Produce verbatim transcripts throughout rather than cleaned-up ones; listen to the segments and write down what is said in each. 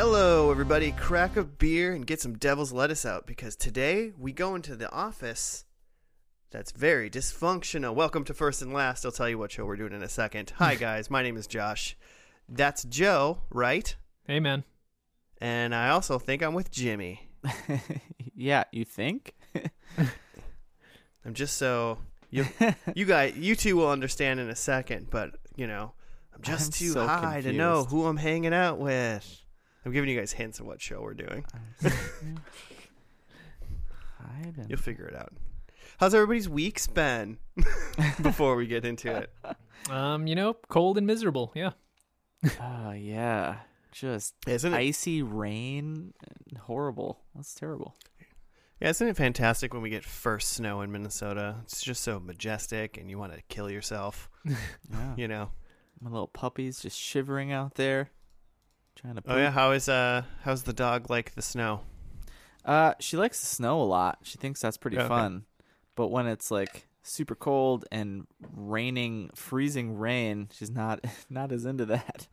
Hello, everybody. Crack a beer and get some devil's lettuce out, because today we go into the office that's very dysfunctional. Welcome to First and Last. I'll tell you what show we're doing in a second. Hi, guys. My name is Josh. That's Joe, right? Hey, man. And I also think I'm with Jimmy. Yeah, you think? I'm just so... You, you guys, you two will understand in a second, but, you know, I'm just I'm too so high confused. to know who I'm hanging out with. I'm giving you guys hints of what show we're doing. You'll figure it out. How's everybody's weeks been before we get into it? Um, you know, cold and miserable. Yeah. Oh, yeah. Just isn't it icy rain? Horrible. That's terrible. Yeah, isn't it fantastic when we get first snow in Minnesota? It's just so majestic, and you want to kill yourself. Yeah. You know, my little puppy's just shivering out there. Trying to poop. Oh yeah, how is uh how's the dog like the snow? Uh she likes the snow a lot. She thinks that's pretty okay. fun. But when it's like super cold and raining, freezing rain, she's not not as into that.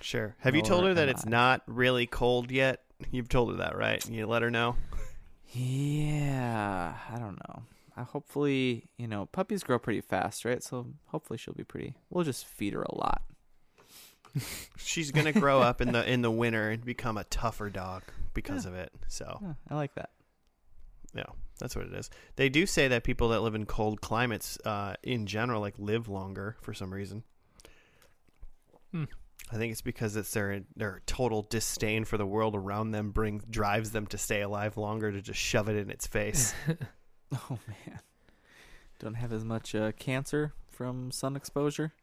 Sure. Have you told her that it's not really cold yet? You've told her that, right? You let her know? Yeah, I don't know. I hopefully, you know, puppies grow pretty fast, right? So hopefully she'll be pretty. We'll just feed her a lot. She's gonna grow up in the in the winter and become a tougher dog because yeah. of it. So yeah, I like that. Yeah, that's what it is. They do say that people that live in cold climates, uh, in general, like live longer for some reason. Hmm. I think it's because it's their their total disdain for the world around them brings drives them to stay alive longer, to just shove it in its face. Oh man, don't have as much uh, cancer from sun exposure.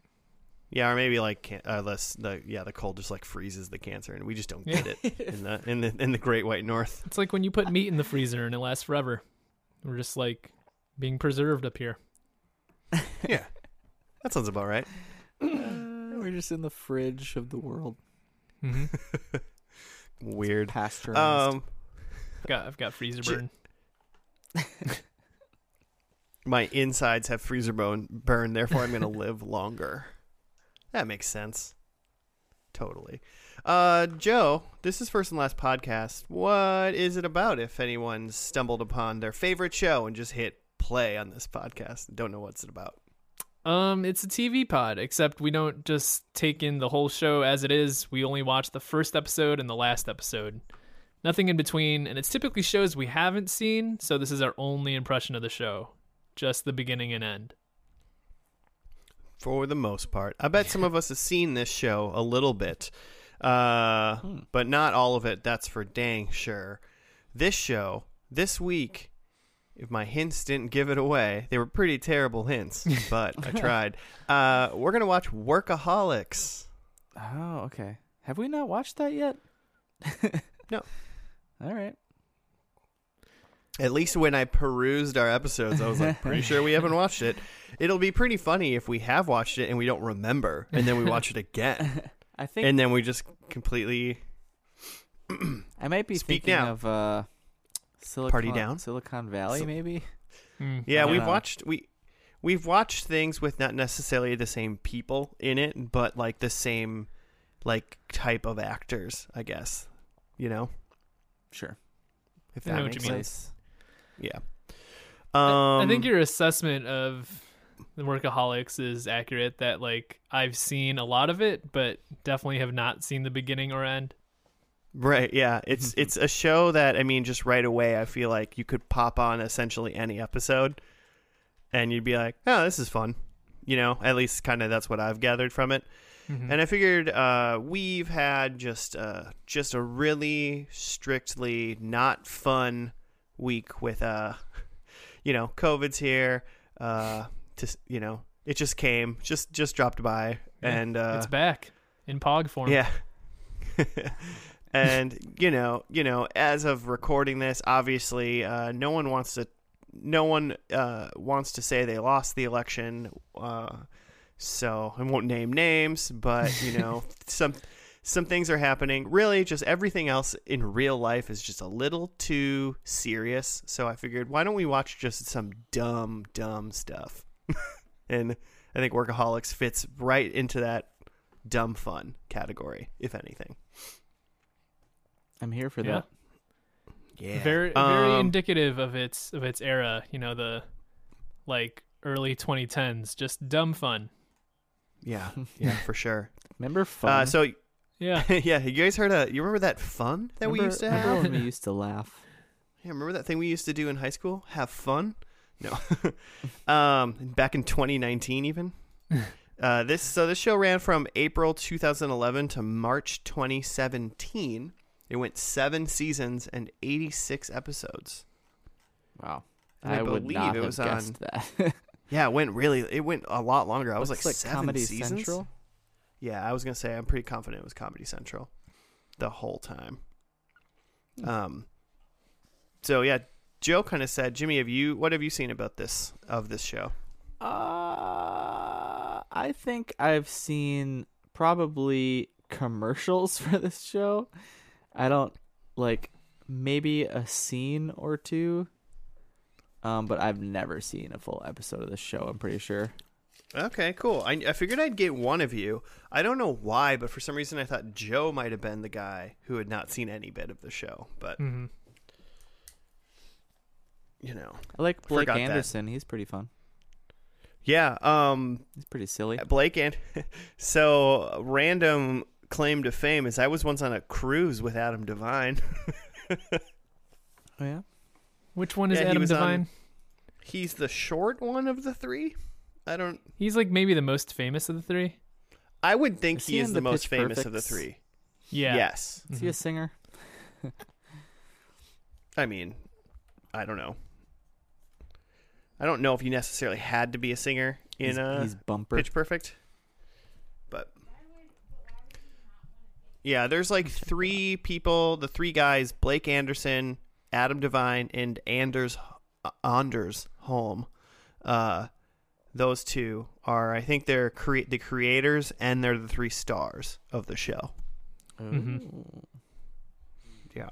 Yeah, or maybe like uh, less the yeah the cold just like freezes the cancer, and we just don't get yeah. it in the in the in the Great White North. It's like when you put meat in the freezer and it lasts forever. We're just like being preserved up here. Yeah, that sounds about right. Uh, we're just in the fridge of the world. Mm-hmm. Weird. Pasteurized. Um, I've got I've got freezer burn. My insides have freezer bone burn. Therefore, I'm going to live longer. That makes sense. Totally. Uh, Joe, this is First and Last Podcast. What is it about if anyone stumbled upon their favorite show and just hit play on this podcast and don't know what's it about? Um, it's a T V pod, except we don't just take in the whole show as it is. We only watch the first episode and the last episode. Nothing in between, and it's typically shows we haven't seen, so this is our only impression of the show. Just the beginning and end. For the most part. I bet some of us have seen this show a little bit, uh, hmm. but not all of it. That's for dang sure. This show, this week, if my hints didn't give it away, they were pretty terrible hints, but I tried. Uh, we're going to watch Workaholics. Oh, okay. Have we not watched that yet? No. All right. At least when I perused our episodes, I was like, pretty sure we haven't watched it. It'll be pretty funny if we have watched it and we don't remember, and then we watch it again. I think, and then we just completely. I might be Speak thinking now. of uh, Silicon Party Down, Silicon Valley, Sil- maybe. Mm, yeah, we've know. watched we we've watched things with not necessarily the same people in it, but like the same like type of actors, I guess. You know, sure. If that I know makes what you mean. sense. Yeah. Um, I think your assessment of the Workaholics is accurate, that like I've seen a lot of it, but definitely have not seen the beginning or end. Right. Yeah. It's, it's a show that, I mean, just right away, I feel like you could pop on essentially any episode and you'd be like, oh, this is fun. You know, at least kind of that's what I've gathered from it. Mm-hmm. And I figured uh, we've had just uh, just a really strictly not fun week with, uh, you know, COVID's here. Uh, to, you know, it just came, just just dropped by. Yeah, and uh, it's back in P O G form. Yeah. And, you know, you know, as of recording this, obviously, uh, no one wants to no one uh, wants to say they lost the election. Uh, so I won't name names, but, you know, some some things are happening. Really, just everything else in real life is just a little too serious. So I figured, why don't we watch just some dumb, dumb stuff? And I think Workaholics fits right into that dumb fun category, if anything. I'm here for that. Yeah. yeah. Very very um, indicative of its of its era, you know, the like early twenty tens, just dumb fun. Yeah. Yeah, for sure. Remember fun? Uh, so yeah. yeah, you guys heard a you remember that fun that remember, we used to have? Remember when we used to laugh. Yeah, remember that thing we used to do in high school? Have fun? No. um, back in twenty nineteen even. Uh, this so this show ran from April two thousand eleven to March twenty seventeen. It went seven seasons and eighty-six episodes. Wow. And I, I would believe not it was have guessed on that. Yeah, it went really it went a lot longer. I was like, like seven Comedy seasons. Central? Yeah, I was going to say I'm pretty confident it was Comedy Central the whole time. Mm. Um So yeah, Joe kind of said, Jimmy, have you what have you seen about this of this show? Uh, I think I've seen probably commercials for this show. I don't like maybe a scene or two, um, but I've never seen a full episode of this show. I'm pretty sure. Okay, cool. I, I figured I'd get one of you. I don't know why, but for some reason I thought Joe might have been the guy who had not seen any bit of the show, but mm-hmm. you know, I like Blake Anderson. That. He's pretty fun. Yeah, um, it's pretty silly. Blake and so random claim to fame is I was once on a cruise with Adam Devine. Oh yeah, which one is yeah, Adam he Devine? On, he's the short one of the three. I don't. He's like maybe the most famous of the three. I would think is he, he is the, the most famous Perfects? Of the three. Yeah. Yes. Is mm-hmm. he a singer? I mean, I don't know. I don't know if you necessarily had to be a singer in he's, uh, he's bumper. Pitch Perfect. But yeah, there's like three people, the three guys, Blake Anderson, Adam Devine, and Anders uh, Anders Holm. Uh, those two are, I think they're cre- the creators and they're the three stars of the show. Mm-hmm. Yeah.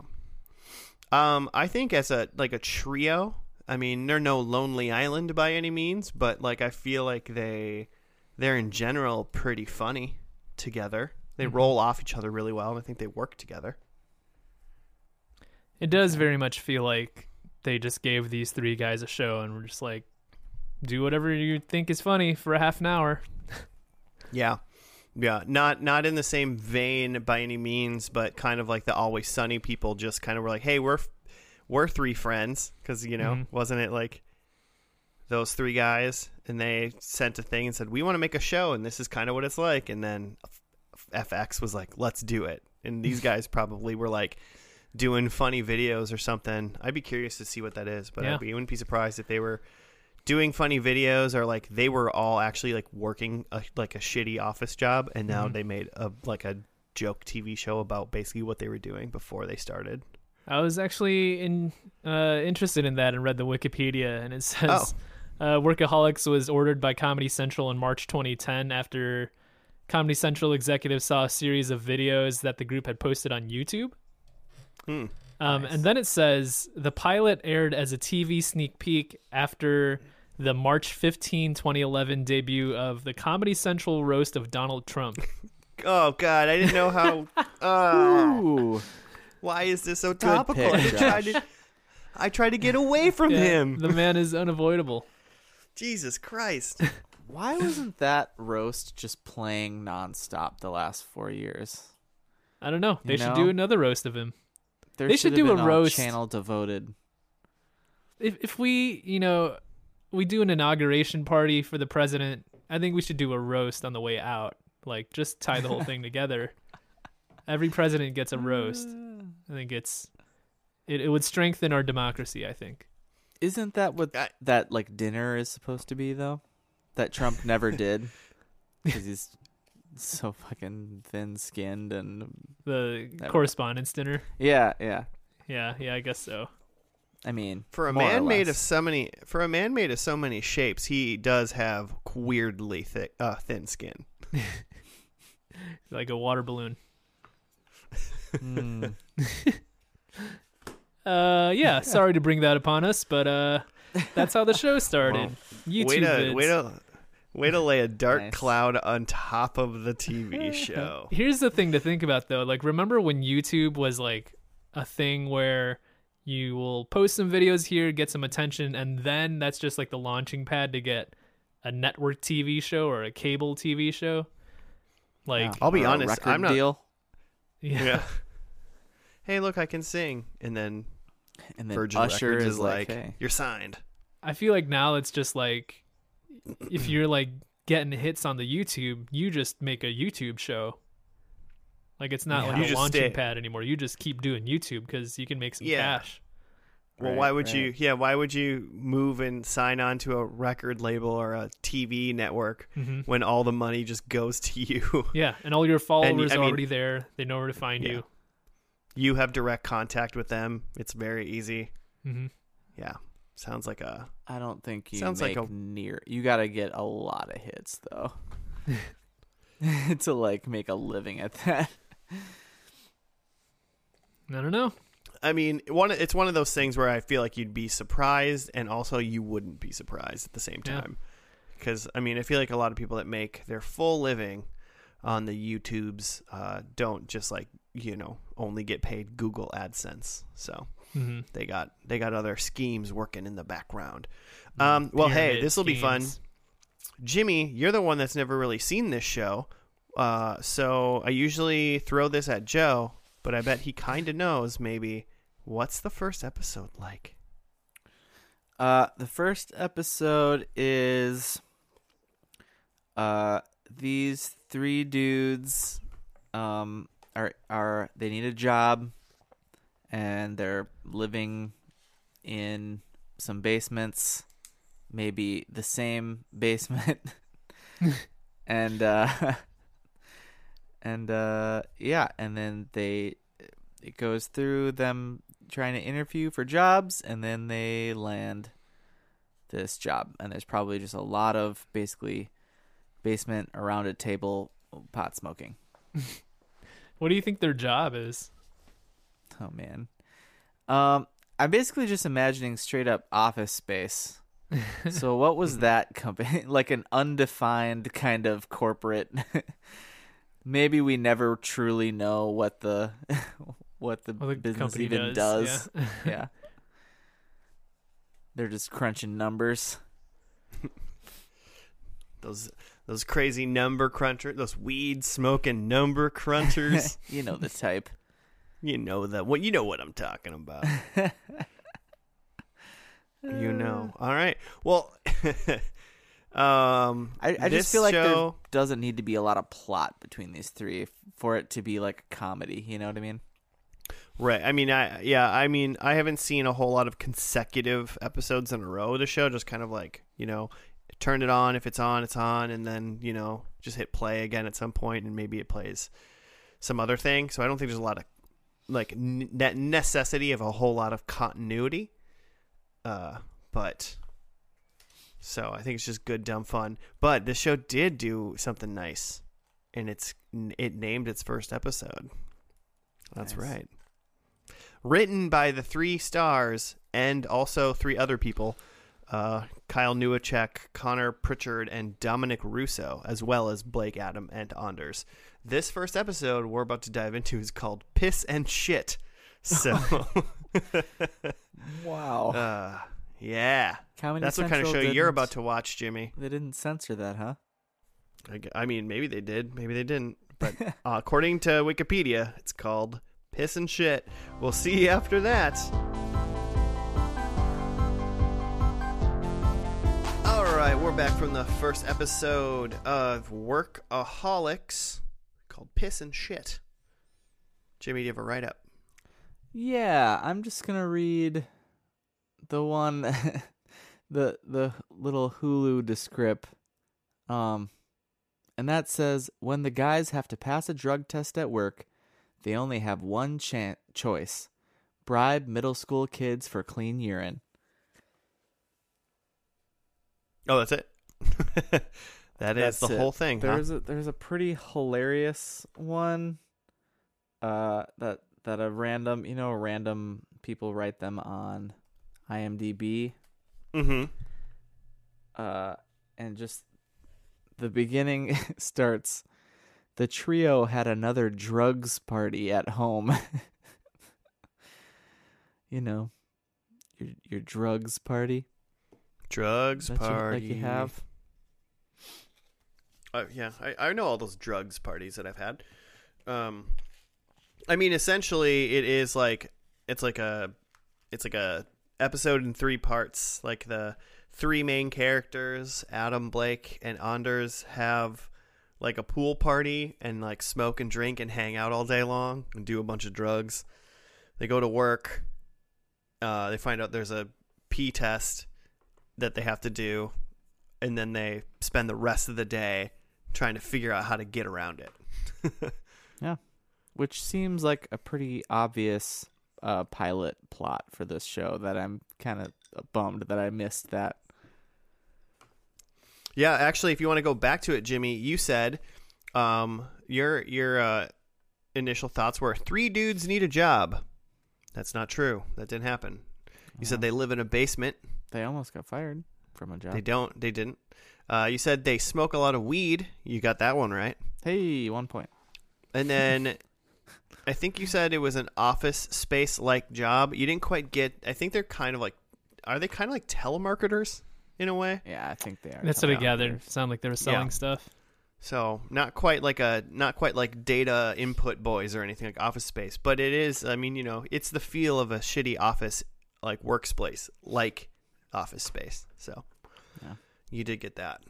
Um, I think as a like a trio, I mean, they're no Lonely Island by any means, but like I feel like they, they're in general pretty funny together. They mm-hmm. roll off each other really well, and I think they work together. It does very much feel like they just gave these three guys a show and were just like, do whatever you think is funny for a half an hour. Yeah, yeah, not not in the same vein by any means, but kind of like the Always Sunny people just kind of were like, hey, we're. We're three friends because, you know, mm-hmm. wasn't it like those three guys and they sent a thing and said, we want to make a show and this is kind of what it's like. And then F- FX was like, let's do it. And these guys probably were like doing funny videos or something. I'd be curious to see what that is, but yeah. I'd be, I wouldn't be surprised if they were doing funny videos or like they were all actually like working a, like a shitty office job. And now mm-hmm. they made a like a joke T V show about basically what they were doing before they started. I was actually in, uh, interested in that and read the Wikipedia, and it says oh. uh, Workaholics was ordered by Comedy Central in March twenty ten after Comedy Central executives saw a series of videos that the group had posted on YouTube. Mm, um, nice. And then it says the pilot aired as a T V sneak peek after the March fifteenth, twenty eleven debut of the Comedy Central roast of Donald Trump. Oh, God, I didn't know how... oh. Ooh. Why is this so topical? Good pick, Josh. I, tried to, I tried to get away from yeah, him. The man is unavoidable. Jesus Christ. Why wasn't that roast just playing nonstop the last four years? I don't know. They you should know? do another roast of him. There they should do a roast channel devoted. If if we, you know, we do an inauguration party for the president, I think we should do a roast on the way out. Like just tie the whole thing together. Every president gets a roast. I think it's it, it would strengthen our democracy, I think. Isn't that what I, that like dinner is supposed to be though? That Trump never did because he's so fucking thin-skinned and the correspondence dinner. Yeah, yeah, yeah, yeah. I guess so. I mean, for a man made of so many, for a man made of so many shapes, he does have weirdly thick, uh, thin skin, like a water balloon. mm. uh yeah sorry to bring that upon us, but uh that's how the show started. Well, YouTube way to, way to way to lay a dark nice. cloud on top of the T V show. Here's the thing to think about though, like remember when YouTube was like a thing where you will post some videos here, get some attention, and then that's just like the launching pad to get a network T V show or a cable T V show. Like, yeah. I'll be honest, I'm not. Deal. Yeah. yeah. Hey, look, I can sing, and then and then Virgin Usher Records is like, like hey. You're signed. I feel like now it's just like, if you're like getting hits on the YouTube, you just make a YouTube show. Like, it's not yeah. like you a launching stay. pad anymore. You just keep doing YouTube because you can make some yeah. cash. Well, right, why would right. you? Yeah, why would you move and sign on to a record label or a T V network mm-hmm. when all the money just goes to you? Yeah, and all your followers and, are mean, already there. They know where to find yeah. you. You have direct contact with them. It's very easy. Mm-hmm. Yeah, sounds like a. I don't think you sounds make like a, near. You got to get a lot of hits though to like make a living at that. I don't know. I mean, one it's one of those things where I feel like you'd be surprised and also you wouldn't be surprised at the same time. Because, yeah. I mean, I feel like a lot of people that make their full living on the YouTubes uh, don't just like, you know, only get paid Google AdSense. So mm-hmm. they got they got other schemes working in the background. Um, well, hey, this will be fun. Jimmy, you're the one that's never really seen this show. Uh, so I usually throw this at Joe, but I bet he kind of knows maybe. What's the first episode like? Uh, the first episode is uh, these three dudes um, are are they need a job, and they're living in some basements, maybe the same basement, and uh, and uh, yeah, and then they it goes through them. Trying to interview for jobs, and then they land this job, and there's probably just a lot of basically basement around a table pot smoking. What do you think their job is? Oh man, um I'm basically just imagining straight up Office Space. So what was that company? Like an undefined kind of corporate. Maybe we never truly know what the what the, well, the business even does. does. Yeah. yeah. They're just crunching numbers. those those crazy number crunchers, those weed smoking number crunchers. You know the type. You know that what you know what I'm talking about. You know. All right. Well, Um, I, I just feel like show... there doesn't need to be a lot of plot between these three for it to be like a comedy. You know what I mean? Right. I mean, I yeah. I mean, I haven't seen a whole lot of consecutive episodes in a row of the show. Just kind of like, you know, turn it on if it's on, it's on, and then you know just hit play again at some point, and maybe it plays some other thing. So I don't think there's a lot of like n- that necessity of a whole lot of continuity. Uh, but. So I think it's just good, dumb fun. But this show did do something nice, and it's it named its first episode. That's nice. Right. Written by the three stars and also three other people, uh, Kyle Newacheck, Connor Pritchard, and Dominic Russo, as well as Blake, Adam, and Anders. This first episode we're about to dive into is called Piss and Shit. So, wow. Uh, yeah. Comedy That's Central what kind of show you're about to watch, Jimmy. They didn't censor that, huh? I, I mean, maybe they did. Maybe they didn't. But uh, according to Wikipedia, it's called Piss and Shit. We'll see you after that. All right, we're back from the first episode of Workaholics called Piss and Shit. Jimmy, do you have a write-up? Yeah, I'm just going to read... The one, the the little Hulu descript, um, and that says, when the guys have to pass a drug test at work, they only have one chan- choice, bribe middle school kids for clean urine. Oh, that's it? that that's is the it. whole thing, there's huh? A, there's a pretty hilarious one uh, that, that a random, you know, random people write them on I M D B. Mm-hmm. Uh, and just the beginning starts, the trio had another drugs party at home. you know, your your drugs party. Drugs That's party. What, like you have. Uh, yeah, I, I know all those drugs parties that I've had. Um, I mean, essentially, it is like it's like a it's like a episode in three parts. Like the three main characters, Adam, Blake, and Anders, have like a pool party and like smoke and drink and hang out all day long and do a bunch of drugs. They go to work. Uh, they find out there's a pee test that they have to do, and then they spend the rest of the day trying to figure out how to get around it. Yeah, which seems like a pretty obvious uh, pilot plot for this show that I'm kind of bummed that I missed that. Yeah, actually, if you want to go back to it, Jimmy, you said um, your your uh, initial thoughts were three dudes need a job. That's not true. That didn't happen. You uh, said they live in a basement. They almost got fired from a job. They don't. They didn't. Uh, you said they smoke a lot of weed. You got that one right. Hey, one point. And then I think you said it was an office space like job. You didn't quite get. I think they're kind of like. Are they kind of like telemarketers in a way? Yeah, I think they are. That's what I gathered. Sound like they were selling yeah. stuff. So not quite like a not quite like data input boys or anything like Office Space, but it is. I mean, you know, it's the feel of a shitty office like workspace, like Office Space. So yeah. You did get that.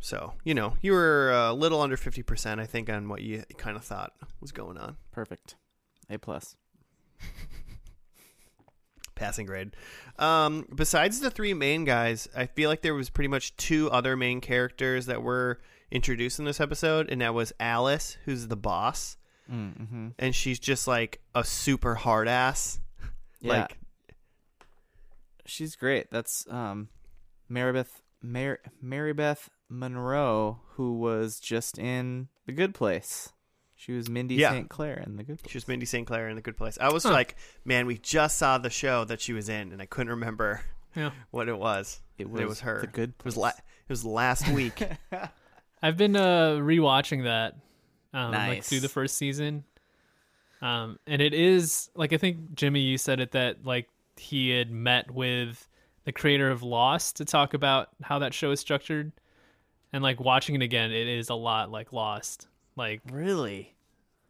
So you know, you were a little under fifty percent, I think, on what you kind of thought was going on. Perfect, A plus. Passing grade. Um, besides the three main guys, I feel like there was pretty much two other main characters that were introduced in this episode, and that was Alice, who's the boss, mm-hmm. and she's just like a super hard ass. Yeah. Like, she's great. That's um, Maribeth Mar- Maribeth Monroe, who was just in The Good Place. She was Mindy yeah. Saint Clair in The Good Place. She was Mindy Saint Clair in The Good Place. I was huh. like, man, we just saw the show that she was in, and I couldn't remember yeah. what it was. It was, it was her. The Good Place. It was, la- it was last week. I've been uh, rewatching that um, nice. like, through the first season, um, and it is like I think Jimmy, you said it that like he had met with the creator of Lost to talk about how that show is structured, and like watching it again, it is a lot like Lost. Like really.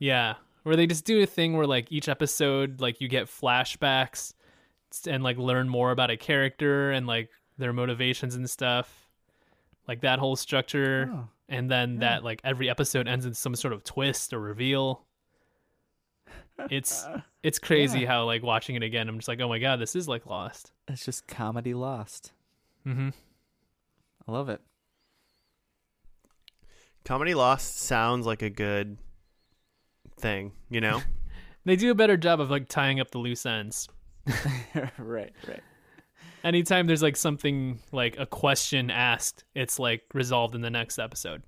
Yeah, where they just do a thing where, like, each episode, like, you get flashbacks and, like, learn more about a character and, like, their motivations and stuff. Like, that whole structure. Oh, and then yeah. that, like, every episode ends in some sort of twist or reveal. It's it's crazy yeah. how, like, watching it again, I'm just like, oh, my God, this is, like, Lost. It's just comedy Lost. Mm-hmm. I love it. Comedy Lost sounds like a good... thing, you know. They do a better job of like tying up the loose ends. right right anytime there's like something like a question asked, it's like resolved in the next episode.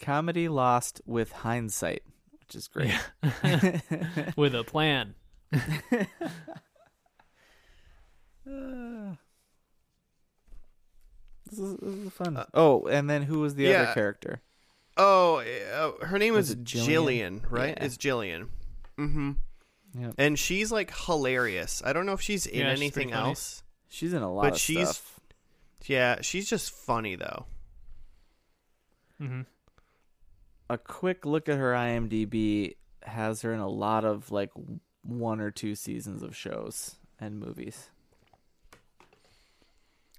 Comedy Lost with hindsight, which is great. Yeah. With a plan. uh... This is, this is fun. Uh, oh, and then who was the yeah. other character? Oh, uh, her name was is Jillian, Jillian, right? Yeah. It's Jillian. Mm-hmm. Yep. And she's, like, hilarious. I don't know if she's in yeah, anything she's else. She's in a lot but of she's, stuff. Yeah, she's just funny, though. Mm-hmm. A quick look at her I M D B has her in a lot of, like, one or two seasons of shows and movies.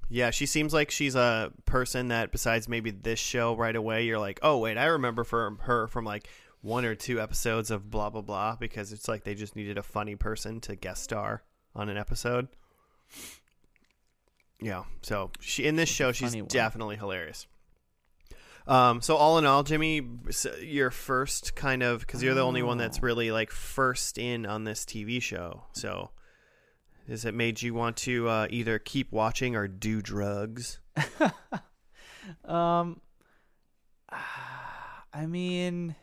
Yeah, she seems like she's a person that besides maybe this show right away, you're like, oh, wait, I remember from her from like one or two episodes of blah, blah, blah, because it's like they just needed a funny person to guest star on an episode. Yeah, so she in this show, she's definitely hilarious. Um, so all in all, Jimmy, your first kind of, because you're the only one that's really like first in on this T V show, so... Has it made you want to uh, either keep watching or do drugs? um, I mean,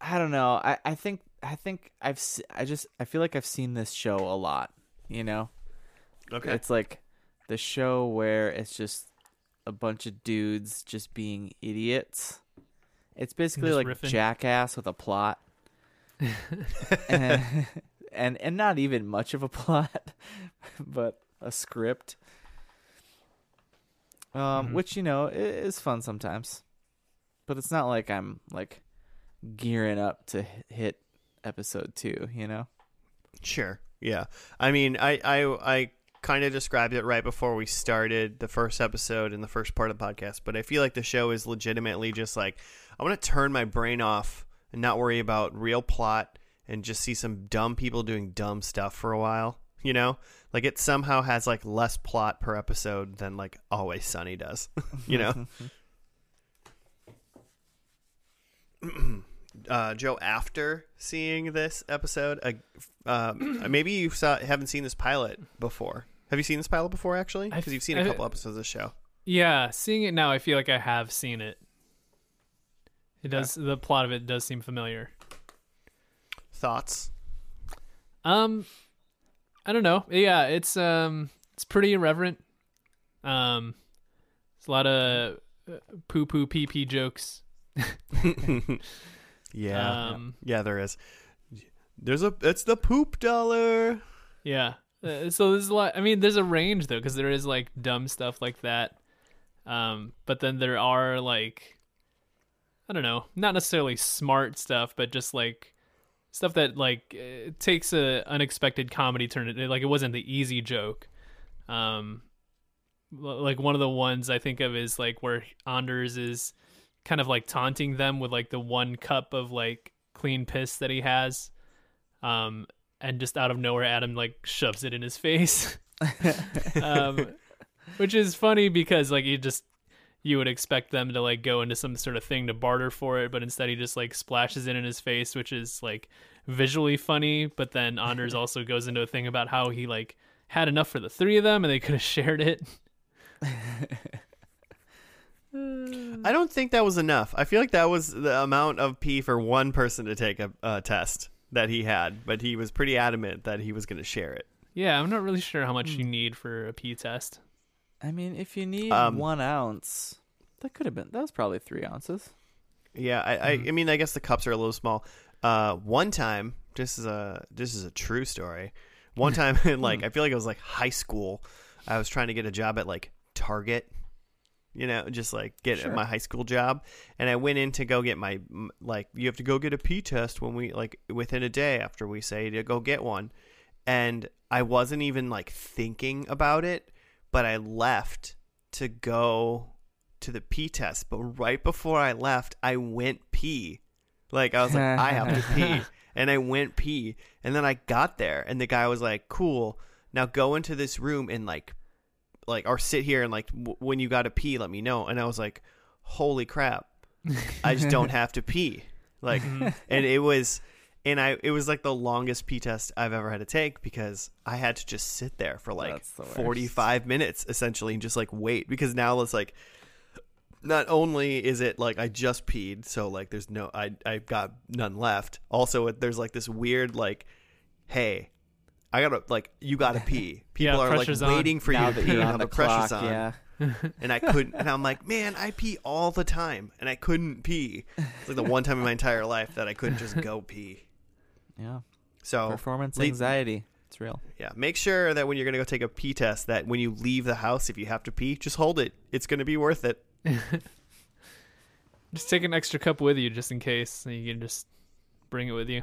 I don't know. I, I think I think I've I just I feel like I've seen this show a lot. You know, okay. It's like the show where it's just a bunch of dudes just being idiots, It's basically like riffing. Jackass with a plot. and, and and not even much of a plot, but a script. Um, mm-hmm. Which, you know, is fun sometimes. But it's not like I'm like gearing up to hit episode two, you know? Sure. Yeah. I mean, I I, I kind of described it right before we started the first episode and the first part of the podcast, but I feel like the show is legitimately just like, I want to turn my brain off and not worry about real plot and just see some dumb people doing dumb stuff for a while, you know? Like, it somehow has like less plot per episode than like Always Sunny does, you know? Uh, Joe, after seeing this episode, uh, uh, maybe you saw, haven't seen this pilot before. Have you seen this pilot before, actually? Because you've seen a couple I've, episodes of the show. Yeah, seeing it now, I feel like I have seen it. It does. Yeah. The plot of it does seem familiar. Thoughts? Um, I don't know. Yeah, it's um, it's pretty irreverent. Um, it's a lot of poo poo pee pee jokes. Yeah, um, yeah, there is. There's a. It's the poop dollar. Yeah. Uh, so there's a lot. I mean, there's a range though, because there is like dumb stuff like that. Um, but then there are like, I don't know, not necessarily smart stuff, but just like stuff that like it takes a unexpected comedy turn. It like it wasn't the easy joke. Um, like one of the ones I think of is like where Anders is kind of like taunting them with like the one cup of like clean piss that he has. Um, and just out of nowhere, Adam like shoves it in his face, um, which is funny because like you just, you would expect them to like go into some sort of thing to barter for it, but instead he just like splashes it in his face, which is like visually funny. But then Anders also goes into a thing about how he like had enough for the three of them and they could have shared it. I don't think that was enough. I feel like that was the amount of pee for one person to take a, a test that he had, but he was pretty adamant that he was going to share it. Yeah, I'm not really sure how much you need for a pee test. I mean, if you need um, one ounce, that could have been, that was probably three ounces. Yeah. I, I, I mean, I guess the cups are a little small. Uh, one time, this is a, this is a true story. One time, in like, I feel like it was like high school. I was trying to get a job at like Target, you know, just like get sure. my high school job. And I went in to go get my, like, you have to go get a pee test when we like within a day after we say to go get one. And I wasn't even like thinking about it. But I left to go to the pee test. But right before I left, I went pee. Like, I was like, I have to pee. And I went pee. And then I got there. And the guy was like, cool. Now go into this room and, like, like or sit here. And, like, w- when you got to pee, let me know. And I was like, holy crap. I just don't have to pee. Like, and it was... And I, it was like the longest pee test I've ever had to take because I had to just sit there for like forty-five minutes essentially and just like wait, because now it's like, not only is it like I just peed, so like there's no, I, I've got none left. Also, there's like this weird like, hey, I gotta like, you gotta pee. People yeah, are like waiting on. for now you to pee and the pressure's on. Yeah. And I couldn't, and I'm like, man, I pee all the time and I couldn't pee. It's like the one time in my entire life that I couldn't just go pee. Yeah. So performance anxiety. It's real. Yeah. Make sure that when you're going to go take a pee test that when you leave the house, if you have to pee, just hold it. It's going to be worth it. Just take an extra cup with you just in case, and you can just bring it with you.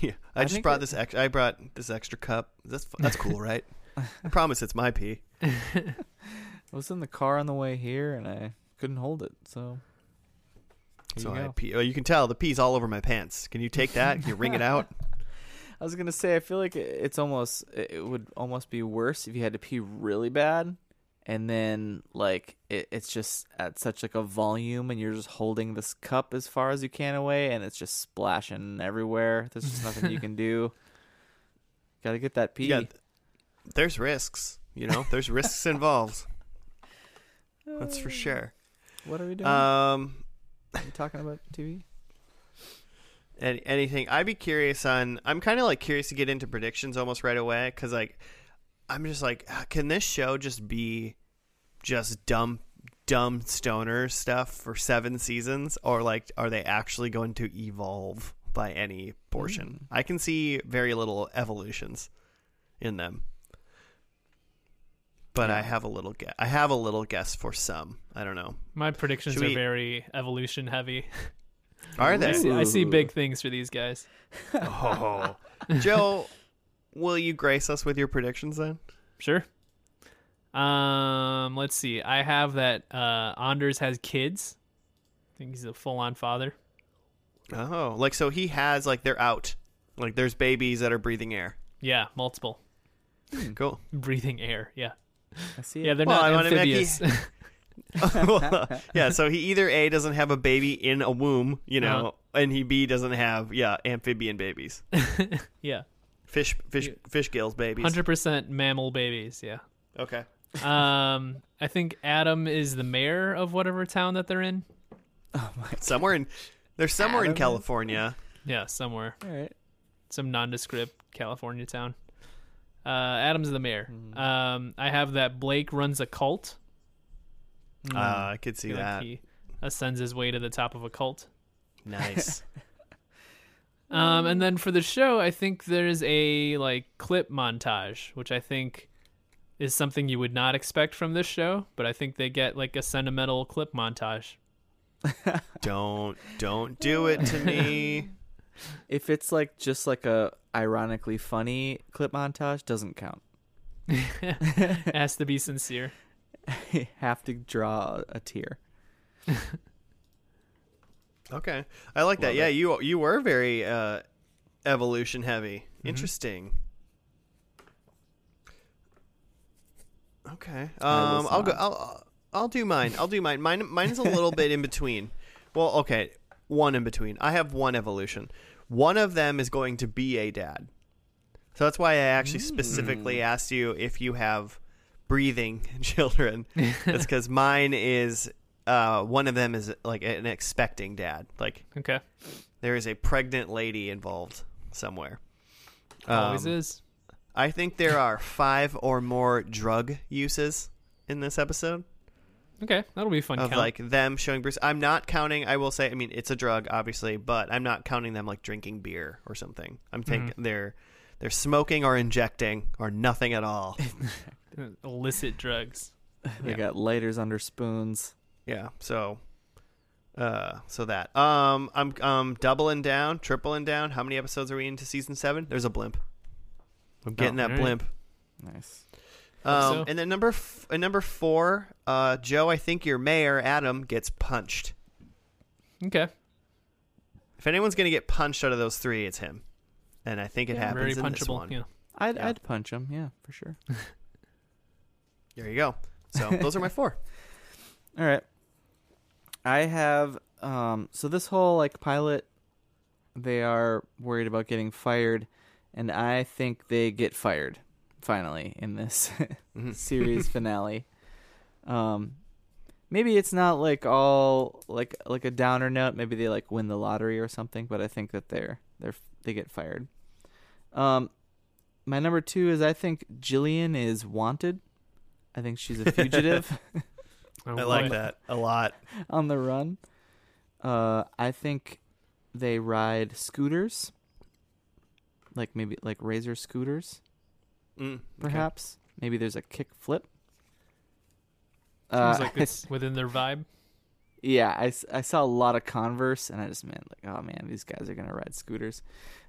Yeah. I, I just brought it, this ex- I brought this extra cup. That's that's cool, right? I promise it's my pee. I was in the car on the way here and I couldn't hold it, so So you, I pee. Oh, you can tell the pee's all over my pants. Can you take that? Can you wring it out? I was gonna say, I feel like it's almost it would almost be worse if you had to pee really bad, and then like it, it's just at such like a volume, and you're just holding this cup as far as you can away, and it's just splashing everywhere. There's just nothing you can do. Gotta get that pee. Yeah, there's risks, you know. There's risks involved. That's for sure. What are we doing? Um. Are you talking about T V? Any, anything? I'd be curious on. I'm kind of like curious to get into predictions almost right away, because like I'm just like, can this show just be just dumb dumb stoner stuff for seven seasons, or like, are they actually going to evolve by any portion? Mm. I can see very little evolutions in them, but yeah. I have a little guess. I have a little guess for some. I don't know. My predictions Should are we... very evolution heavy. Are they? I see, I see big things for these guys. Oh, Joe, will you grace us with your predictions then? Sure. Um, let's see. I have that uh, Anders has kids. I think he's a full-on father. Oh, like so he has like they're out, like there's babies that are breathing air. Yeah, multiple. Cool. Breathing air. Yeah. I see it. Yeah, they're well, not amphibious. He... yeah, so he either A, doesn't have a baby in a womb, you know, uh-huh. and he B, doesn't have yeah amphibian babies. yeah. Fish, fish, fish gills babies. one hundred percent mammal babies. Yeah. Okay. um, I think Adam is the mayor of whatever town that they're in. Oh my! God. Somewhere in, they're somewhere Adam in California. Is... Yeah, somewhere. All right. Some nondescript California town. Uh, Adam's the mayor. Mm. Um, I have that Blake runs a cult. Mm. Uh, I could see I that. Like he ascends his way to the top of a cult. Nice. um, and then for the show, I think there's a like clip montage, which I think. Is something you would not expect from this show, but I think they get like a sentimental clip montage. don't don't do it to me. If it's like just like a ironically funny clip montage, doesn't count. Has to be sincere. I have to draw a tear. Okay, I like that. Love yeah, it. you you were very uh, evolution heavy. Mm-hmm. Interesting. Okay. Um, I'll go. I'll. I'll do mine. I'll do mine. Mine. Mine's a little bit in between. Well, okay, one in between. I have one evolution. One of them is going to be a dad. So that's why I actually mm. specifically asked you if you have breathing children. It's because mine is. Uh, one of them is like an expecting dad. Like okay, there is a pregnant lady involved somewhere. Um, Always is. I think there are five or more drug uses in this episode. Okay, that'll be a fun. Of count. Like them showing Bruce. I'm not counting. I will say. I mean, it's a drug, obviously, but I'm not counting them like drinking beer or something. I'm thinking mm-hmm. they're they're smoking or injecting or nothing at all. Illicit drugs. They yeah. got lighters under spoons. Yeah. So, uh, so that um, I'm um doubling down, tripling down. How many episodes are we into season seven? There's a blimp. I'm getting oh, that blimp. Right. Nice. Um, so. And then number f- uh, number four, uh, Joe, I think your mayor, Adam, gets punched. Okay. If anyone's going to get punched out of those three, it's him. And I think it yeah, happens very in punchable. This one. Yeah. I'd, yeah. I'd punch him, yeah, for sure. There you go. So those are my four. All right. I have, um, so this whole like pilot, they are worried about getting fired. And I think they get fired, finally, in this series finale. Um, maybe it's not like all like like a downer note. Maybe they like win the lottery or something. But I think that they're they're they get fired. Um, my number two is I think Jillian is wanted. I think she's a fugitive. I like that a lot. On the run. Uh, I think they ride scooters. Like maybe like razor scooters, mm, perhaps. Okay. Maybe there's a kick flip. Seems uh, like it's within their vibe. Yeah, I, I saw a lot of Converse, and I just meant like, oh man, these guys are gonna ride scooters.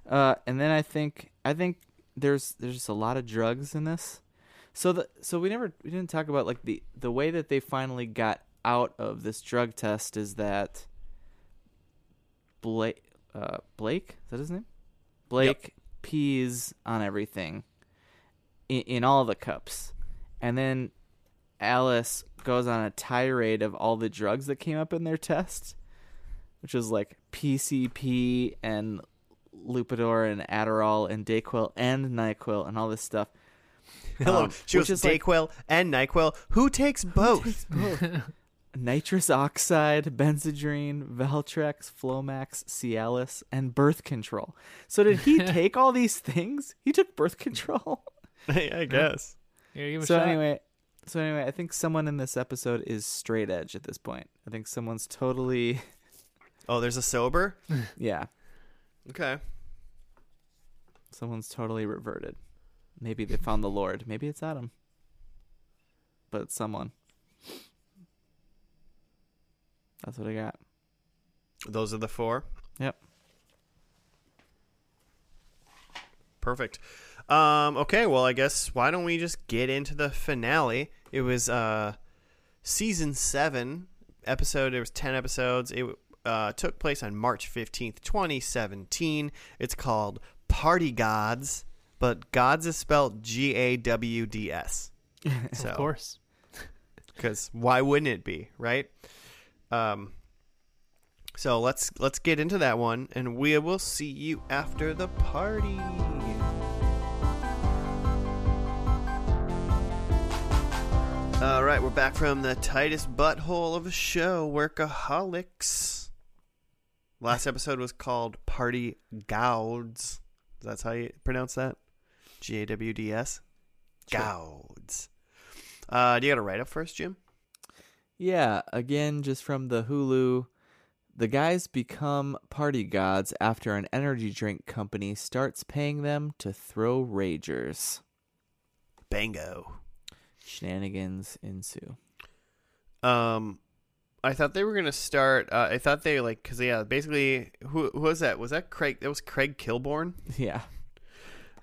Uh, and then I think I think there's there's just a lot of drugs in this. So the so we never we didn't talk about like the the way that they finally got out of this drug test is that Blake uh, Blake is that his name? Blake. Yep. Peas on everything in, in all the cups, and then Alice goes on a tirade of all the drugs that came up in their test, which is like P C P and Lipitor and Adderall and Dayquil and NyQuil and all this stuff. Hello, um, she was Dayquil like, and NyQuil. Who takes both? Who takes both? Nitrous oxide, Benzedrine, Valtrex, Flomax, Cialis, and birth control. So did he take all these things? He took birth control? I guess. Here, give a so shot. anyway, So anyway, I think someone in this episode is straight edge at this point. I think someone's totally... Oh, there's a sober? Yeah. Okay. Someone's totally reverted. Maybe they found the Lord. Maybe it's Adam. But it's someone. That's what I got. Those are the four? Yep. Perfect. Um, okay, well, I guess why don't we just get into the finale? It was uh, season seven episode. There was ten episodes. It uh, took place on March fifteenth, twenty seventeen. It's called Party Gawds, but Gawds is spelled G A W D S. So, of course. Because why wouldn't it be, right? Um. So let's let's get into that one, and we will see you after the party. All right, we're back from the tightest butthole of a show, Workaholics. Last episode was called Party Gawds. That's how you pronounce that? G A W D S? Gawds. Sure. Uh, do you got a write-up first, Jim? Yeah, again, just from the Hulu. The guys become party gods after an energy drink company starts paying them to throw ragers. Bango. Shenanigans ensue. Um, I thought they were gonna start. Uh, I thought they like because yeah, basically who, who was that? Was that Craig? That was Craig Kilborn. Yeah,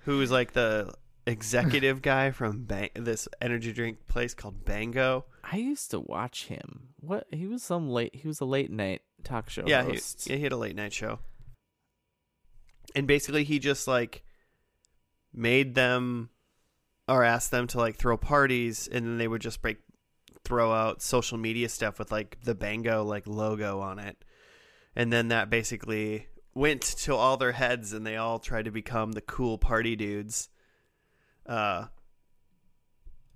who was like the executive guy from Bang- this energy drink place called Bango. I used to watch him. What he was some late. He was a late night talk show yeah he, yeah he had a late night show, and basically he just like made them or asked them to like throw parties, and then they would just break throw out social media stuff with like the Bango like logo on it, and then that basically went to all their heads, and they all tried to become the cool party dudes. Uh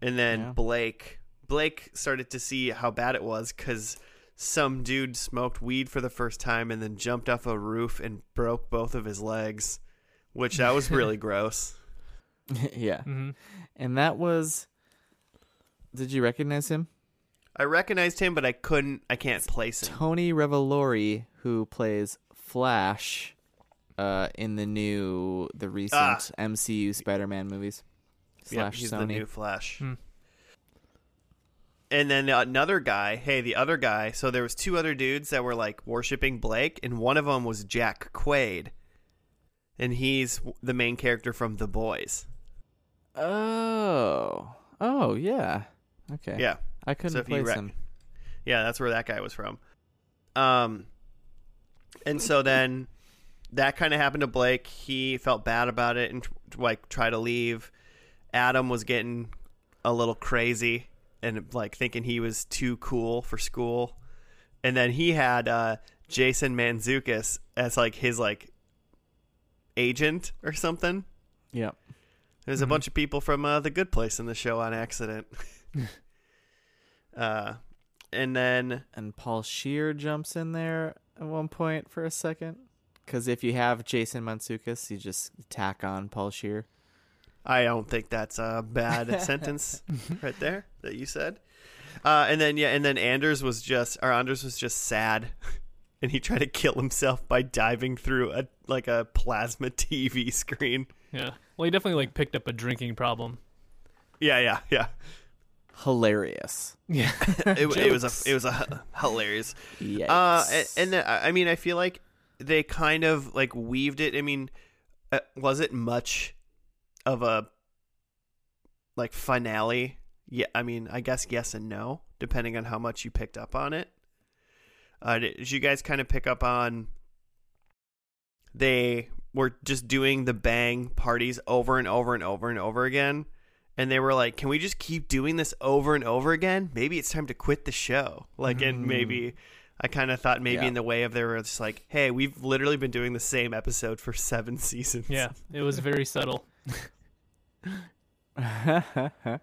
and then yeah. Blake Blake started to see how bad it was because some dude smoked weed for the first time and then jumped off a roof and broke both of his legs, which that was really gross. Yeah. Mm-hmm. And that was... Did you recognize him? I recognized him, but I couldn't... I can't it's place him. Tony Revolori, who plays Flash uh, in the new... The recent ah. M C U Spider-Man movies. Slash yep, he's Sony. The new Flash. Hmm. And then another guy, hey, the other guy. So there was two other dudes that were like worshiping Blake, and one of them was Jack Quaid, and he's the main character from The Boys. Oh, oh yeah, okay, yeah. I couldn't so place rec- him. Yeah, that's where that guy was from. Um, and so then that kind of happened to Blake. He felt bad about it and like tried to leave. Adam was getting a little crazy. And like thinking he was too cool for school, and then he had uh, Jason Mantzoukas as like his like agent or something. Yeah, there's mm-hmm. a bunch of people from uh, The Good Place in the show on accident. uh, and then and Paul Scheer jumps in there at one point for a second, because if you have Jason Mantzoukas, you just tack on Paul Scheer. I don't think that's a bad sentence right there that you said. Uh, and then, yeah, and then Anders was just, or Anders was just sad, and he tried to kill himself by diving through a like a plasma T V screen. Yeah. Well, he definitely like picked up a drinking problem. Yeah, yeah, yeah. Hilarious. Yeah. it, it was a it was a hilarious. Yikes. Uh, and, and then, I mean, I feel like they kind of like weaved it. I mean, uh, was it much of a like finale? Yeah, I mean, I guess yes and no, depending on how much you picked up on it. Uh, did you guys kind of pick up on they were just doing the bang parties over and over and over and over again, and they were like, can we just keep doing this over and over again? Maybe it's time to quit the show. Like, mm. and maybe I kind of thought maybe yeah. in the way of they were just like, hey, we've literally been doing the same episode for seven seasons. Yeah, it was very subtle. Yep.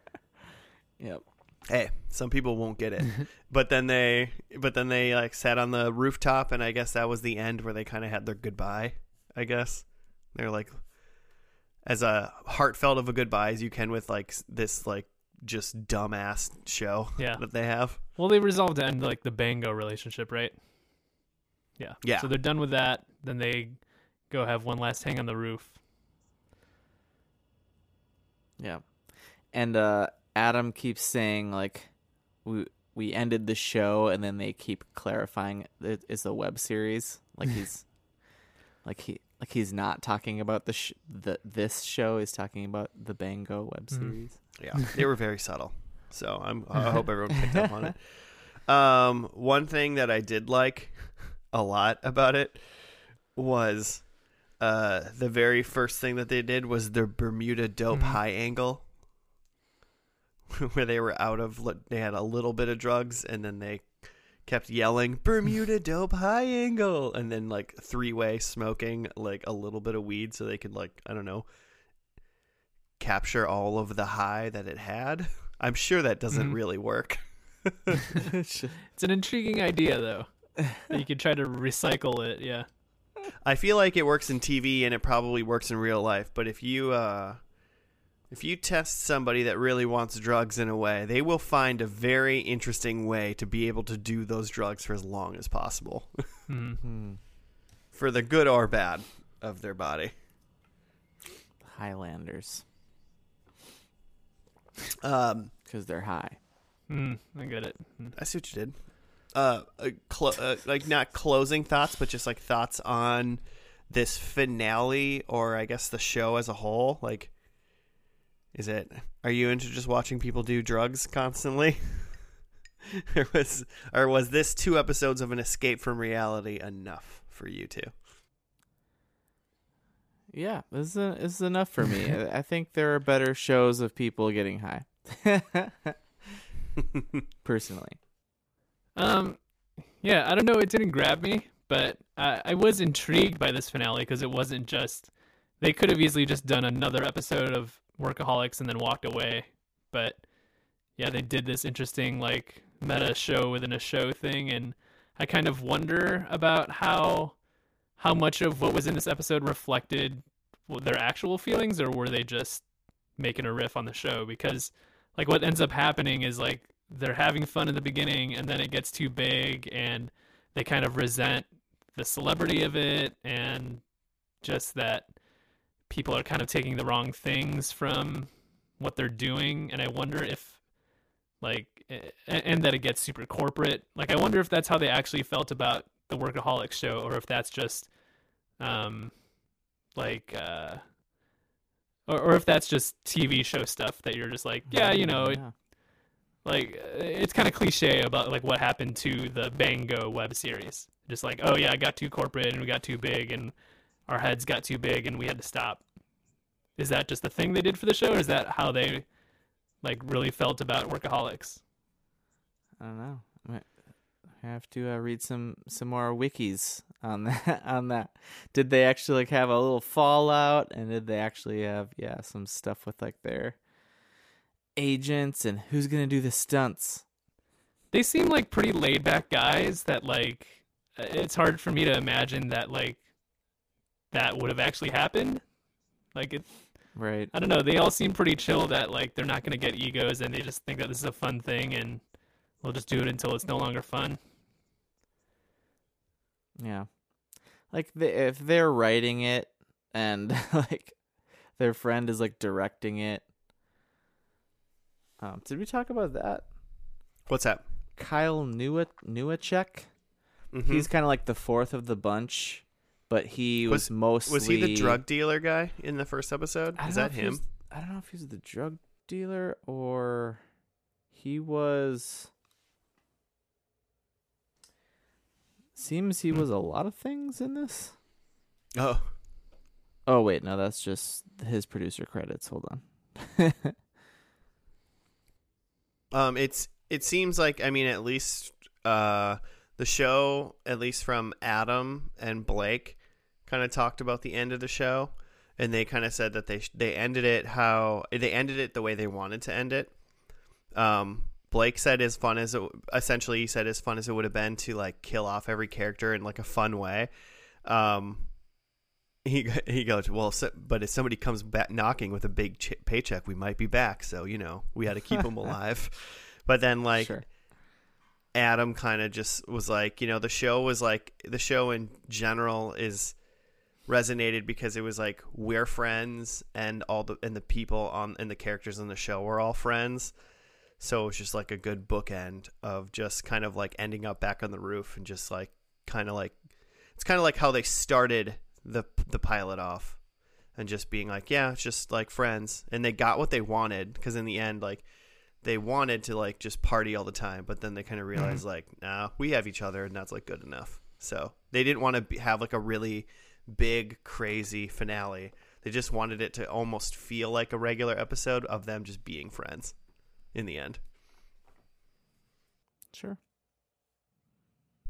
Hey, some people won't get it. but then they but then they like sat on the rooftop, and I guess that was the end where they kind of had their goodbye. I guess they're like as a heartfelt of a goodbye as you can with like this like just dumbass show yeah. that they have. Well, they resolved to end like the Bango relationship, right? Yeah. Yeah. So they're done with that. Then they go have one last hang on the roof. Yeah. And uh, Adam keeps saying like, we we ended the show, and then they keep clarifying it is a web series. Like he's like he like he's not talking about the sh- the this show is talking about the Bango web series. Mm. Yeah, they were very subtle. So I'm I hope everyone picked up on it. Um, one thing that I did like a lot about it was uh, the very first thing that they did was their Bermuda dope mm. high angle. Where they were out of, they had a little bit of drugs, and then they kept yelling Bermuda dope high angle, and then like three way smoking like a little bit of weed, so they could like I don't know capture all of the high that it had. I'm sure that doesn't mm-hmm. really work. It's an intriguing idea though. You could try to recycle it. Yeah, I feel like it works in T V and it probably works in real life, but if you uh If you test somebody that really wants drugs in a way, they will find a very interesting way to be able to do those drugs for as long as possible. Mm-hmm. For the good or bad of their body. Highlanders. Um, because they're high. Mm, I get it. I see what you did. Uh, uh, clo- uh, like not closing thoughts, but just like thoughts on this finale, or I guess the show as a whole. Like, Is it, are you into just watching people do drugs constantly? or, was, or was this two episodes of an escape from reality enough for you two? Yeah, this is, a, this is enough for me. I think there are better shows of people getting high. Personally. Um, yeah, I don't know. It didn't grab me, but I, I was intrigued by this finale because it wasn't just, they could have easily just done another episode of Workaholics and then walked away, but yeah, they did this interesting like meta show within a show thing, and I kind of wonder about how how much of what was in this episode reflected their actual feelings, or were they just making a riff on the show? Because like what ends up happening is like they're having fun in the beginning, and then it gets too big and they kind of resent the celebrity of it, and just that people are kind of taking the wrong things from what they're doing. And I wonder if like, and that it gets super corporate. Like, I wonder if that's how they actually felt about the Workaholics show, or if that's just, um, like, uh, or, or if that's just T V show stuff that you're just like, yeah, you know, it, yeah. like it's kind of cliche about like what happened to the Bango web series. Just like, oh yeah, I got too corporate and we got too big and our heads got too big and we had to stop. Is that just the thing they did for the show, or is that how they like really felt about Workaholics? I don't know. I have to uh, read some, some more wikis on that, on that. Did they actually like have a little fallout, and did they actually have, yeah, some stuff with like their agents and who's going to do the stunts? They seem like pretty laid back guys that like, it's hard for me to imagine that like, that would have actually happened. Like it, right? I don't know. They all seem pretty chill that like they're not going to get egos, and they just think that this is a fun thing, and we'll just do it until it's no longer fun. Yeah, like they, if they're writing it and like their friend is like directing it. Um, did we talk about that? What's that? Kyle Newacheck. Mm-hmm. He's kind of like the fourth of the bunch. But he was, was mostly... Was he the drug dealer guy in the first episode? Is that him? Was, I don't know if he's the drug dealer or he was... Seems he was a lot of things in this. Oh. Oh, wait. No, that's just his producer credits. Hold on. um, it's It seems like, I mean, at least uh, the show, at least from Adam and Blake... kind of talked about the end of the show, and they kind of said that they they ended it how they ended it the way they wanted to end it. Um, Blake said as fun as it, essentially he said as fun as it would have been to like kill off every character in like a fun way. Um, he he goes, well, so, but if somebody comes back knocking with a big ch- paycheck, we might be back. So, you know, we had to keep him alive. But then, like, sure. Adam kind of just was like, you know, the show was like, the show in general is resonated because it was like, we're friends, and all the, and the people on, and the characters in the show were all friends. So it was just like a good bookend of just kind of like ending up back on the roof and just like, kind of like, it's kind of like how they started the the pilot off, and just being like, yeah, it's just like friends. And they got what they wanted, because in the end, like, they wanted to like just party all the time, but then they kind of realized, mm-hmm. like, nah, we have each other, and that's like good enough. So they didn't want to have like a really big crazy finale. They just wanted it to almost feel like a regular episode of them just being friends in the end. Sure.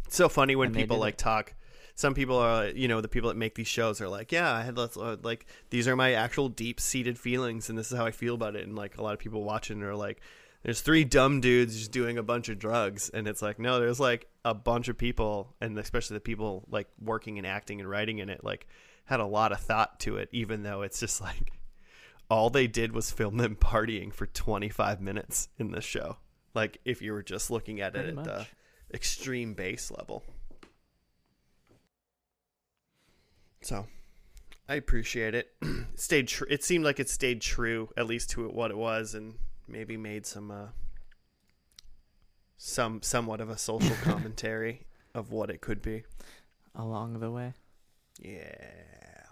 It's so funny when people like talk. Some people are, you know, the people that make these shows are like, yeah, I had let's uh, like, these are my actual deep seated feelings, and this is how I feel about it. And like, a lot of people watching are like, there's three dumb dudes just doing a bunch of drugs. And it's like, no, there's like a bunch of people, and especially the people like working and acting and writing in it, like, had a lot of thought to it, even though it's just like, all they did was film them partying for twenty-five minutes in this show. Like, if you were just looking at it at the extreme base level. So, I appreciate it. it stayed. Tr- it seemed like it stayed true, at least to what it was, and maybe made some, uh, some somewhat of a social commentary of what it could be along the way. Yeah,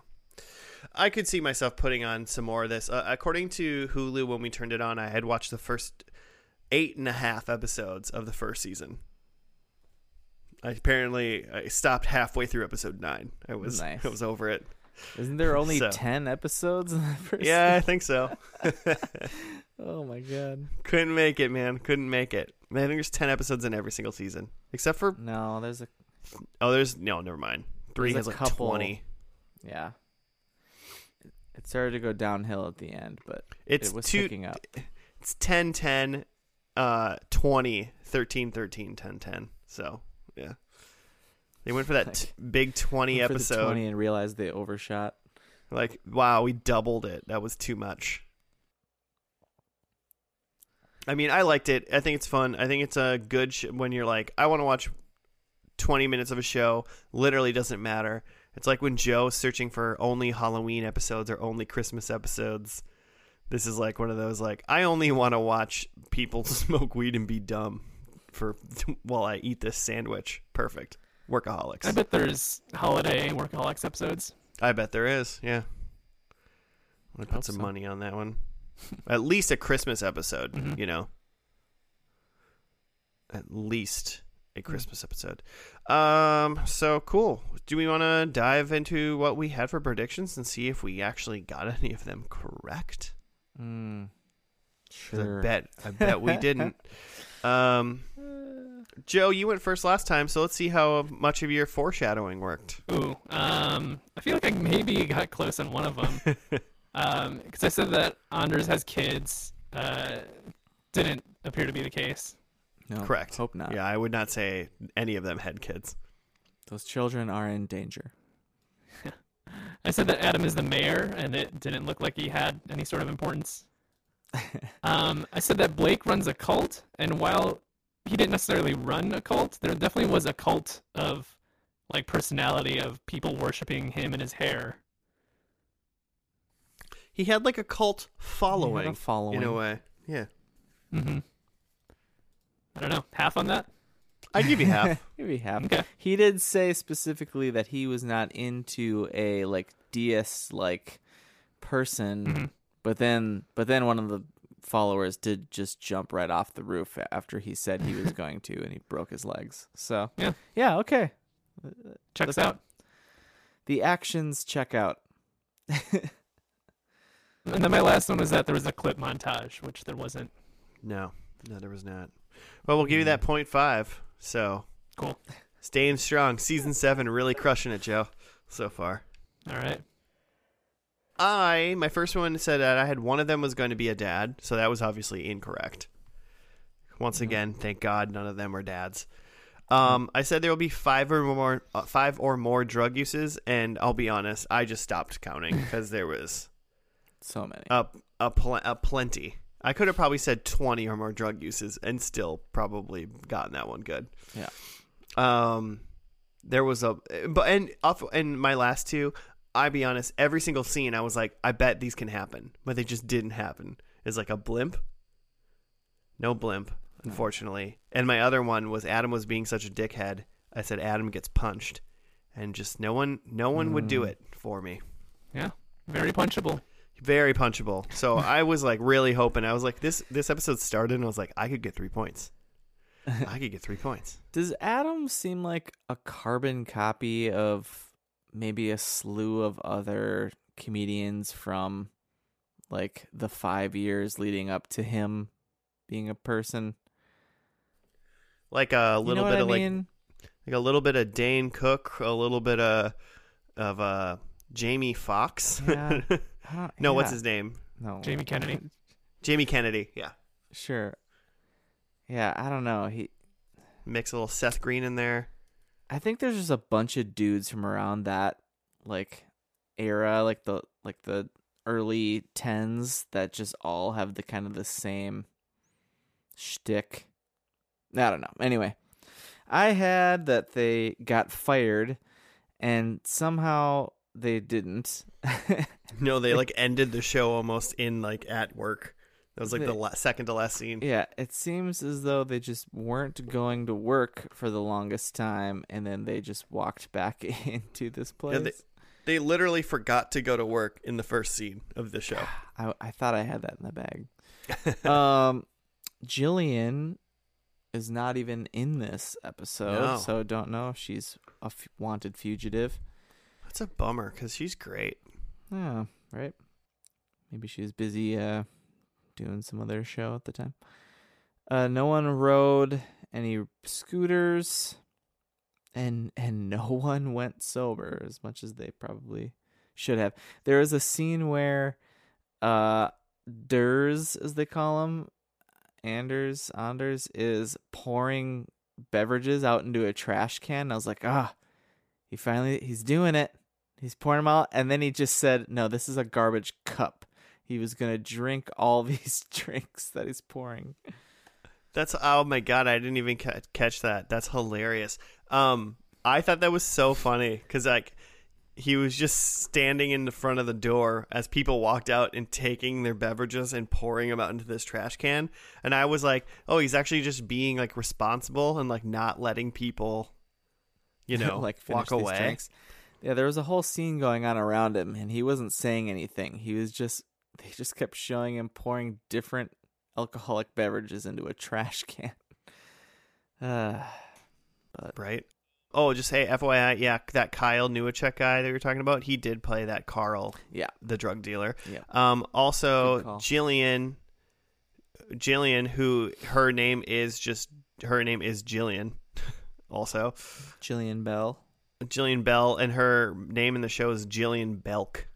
I could see myself putting on some more of this. Uh, according to Hulu, when we turned it on, I had watched the first eight and a half episodes of the first season. I apparently I stopped halfway through episode nine. I was nice. I was over it. Isn't there only so. ten episodes in the first Yeah, season? I think so. Oh my god. Couldn't make it, man. Couldn't make it. Man, I think there's ten episodes in every single season. Except for No, there's a Oh, there's no, never mind. Three has like couple... twenty. Yeah. It started to go downhill at the end, but it's it was two... picking up. It's ten ten, uh twenty, thirteen thirteen, ten ten. So yeah, they went for that like, t- big twenty episode twenty and realized they overshot. Like, wow, we doubled it. That was too much. I mean, I liked it. I think it's fun. I think it's a good sh- when you're like, I want to watch twenty minutes of a show. Literally doesn't matter. It's like when Joe's searching for only Halloween episodes or only Christmas episodes. This is like one of those, like, I only want to watch people smoke weed and be dumb. For while I eat this sandwich. Perfect. Workaholics. I bet there's holiday Workaholics episodes. I bet there is. Yeah. I'm going to put some so. money on that one. At least a Christmas episode, mm-hmm. you know. At least a Christmas mm-hmm. episode. Um, so cool. Do we want to dive into what we had for predictions and see if we actually got any of them correct? Mm. Sure. I bet, I bet we didn't. Um, Joe, you went first last time, so let's see how much of your foreshadowing worked. Ooh, um, I feel like I maybe got close on one of them. um, because I said that Anders has kids, uh, didn't appear to be the case. No, correct. Hope not. Yeah, I would not say any of them had kids. Those children are in danger. I said that Adam is the mayor, and it didn't look like he had any sort of importance. um, I said that Blake runs a cult, and while he didn't necessarily run a cult, there definitely was a cult of like personality of people worshiping him and his hair. He had like a cult following, he had a following. In a way. Yeah. Mm-hmm. I don't know. Half on that? I'd give you half. Give you half. Okay. He did say specifically that he was not into a like deist like person. Mm-hmm. But then, but then one of the followers did just jump right off the roof after he said he was going to, and he broke his legs. So yeah, yeah, okay, checks That's out. Out. The actions check out. And then my last one was that there was a clip montage, which there wasn't. No, no, there was not. Well, we'll give you that point five. So cool, staying strong. Season seven, really crushing it, Joe, so far. All right. I, my first one said that I had one of them was going to be a dad, so that was obviously incorrect. Once again, thank God none of them are dads. Um, I said there will be five or more, uh, five or more drug uses, and I'll be honest, I just stopped counting because there was so many, a a, pl- a plenty. I could have probably said twenty or more drug uses and still probably gotten that one good. Yeah. Um, there was a, but and off and my last two, I'll be honest, every single scene I was like, I bet these can happen, but they just didn't happen. It's like a blimp, no blimp. Unfortunately. And my other one was Adam was being such a dickhead. I said Adam gets punched, and just no one no one mm. would do it for me. Yeah. Very punchable. Very punchable. So I was like really hoping. I was like, this this episode started and I was like, I could get three points. I could get three points. Does Adam seem like a carbon copy of maybe a slew of other comedians from like the five years leading up to him being a person? Like a little you know bit of I mean? like, like a little bit of Dane Cook, a little bit of of uh, Jamie Foxx. Yeah. no, yeah. What's his name? No, Jamie Kennedy. Jamie Kennedy. Yeah, sure. Yeah, I don't know. He mix a little Seth Green in there. I think there's just a bunch of dudes from around that like era, like the like the early tens, that just all have the kind of the same shtick. I don't know. Anyway, I had that they got fired, and somehow they didn't. No, they like ended the show almost in like at work. That was like they, the la- second to last scene. Yeah, it seems as though they just weren't going to work for the longest time, and then they just walked back into this place. Yeah, they, they literally forgot to go to work in the first scene of the show. I, I thought I had that in the bag. um, Jillian is not even in this episode, no. so don't know if she's a f- wanted fugitive. That's a bummer because she's great. Yeah, right. Maybe she was busy uh, doing some other show at the time. Uh, no one rode any scooters, and and no one went sober as much as they probably should have. There is a scene where uh, Durs, as they call him, Anders Anders is pouring beverages out into a trash can. And I was like, ah, oh, he finally he's doing it. He's pouring them out, and then he just said, no, this is a garbage cup. He was gonna drink all these drinks that he's pouring. That's oh my god, I didn't even ca- catch that. That's hilarious. Um, I thought that was so funny because like he was just standing in the front of the door as people walked out and taking their beverages and pouring them out into this trash can. And I was like, oh, he's actually just being like responsible and like not letting people, you know, like walk away. Drinks. Yeah. There was a whole scene going on around him and he wasn't saying anything. He was just, they just kept showing him pouring different alcoholic beverages into a trash can. Uh, but right. Oh, just hey, F Y I, yeah, that Kyle Newacheck guy that we were talking about, he did play that Carl, yeah, the drug dealer. Yeah. Um, also, Jillian, Jillian, who her name is just her name is Jillian, also Jillian Bell, Jillian Bell, and her name in the show is Jillian Belk.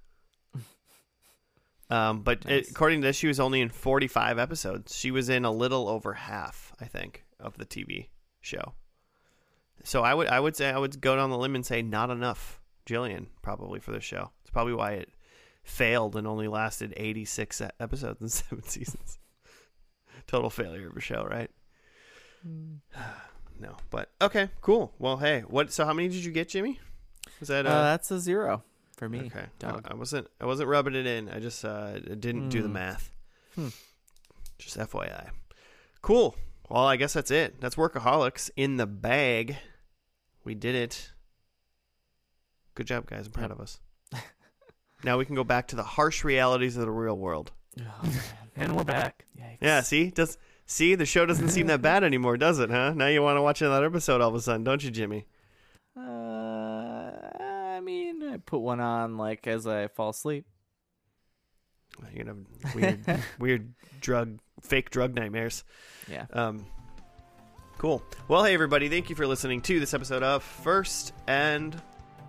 um, but nice. It, according to this, she was only in forty-five episodes. She was in a little over half, I think, of the T V show. So I would I would say I would go down the limb and say not enough Jillian probably for this show. It's probably why it failed and only lasted eighty-six episodes and seven seasons. Total failure of a show, right? Mm. No, but okay, cool. Well, hey, what? So how many did you get, Jimmy? Was that? A... Uh, that's a zero for me. Okay, dog. I, I wasn't I wasn't rubbing it in. I just uh, didn't mm. do the math. Hmm. Just F Y I. Cool. Well, I guess that's it. That's Workaholics in the bag. We did it. Good job, guys. I'm proud of us. Now we can go back to the harsh realities of the real world. Oh, and we're back. Yikes. Yeah, see? Does, see? The show doesn't seem that bad anymore, does it, huh? Now you want to watch another episode all of a sudden, don't you, Jimmy? Uh, I mean, I put one on like as I fall asleep. You're going to have weird, weird drug, fake drug nightmares. Yeah. Um. Cool. Well, hey, everybody. Thank you for listening to this episode of First and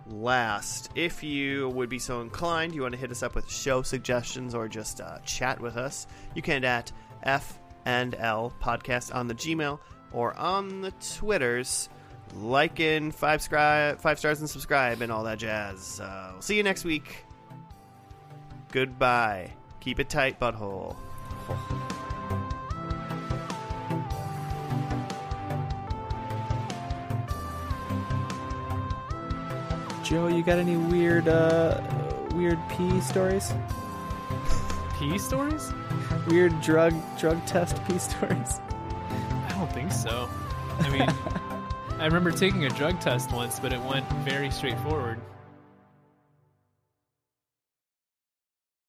Last. If you would be so inclined, you want to hit us up with show suggestions or just uh, chat with us, you can at F and L podcast on the Gmail or on the Twitters. liking, five, scri- five stars and subscribe and all that jazz. Uh, we'll see you next week. Goodbye. Keep it tight, butthole. Joe, you got any weird, uh, weird pee stories? Pee stories? Weird drug drug test pee stories? I don't think so. I mean, I remember taking a drug test once, but it went very straightforward.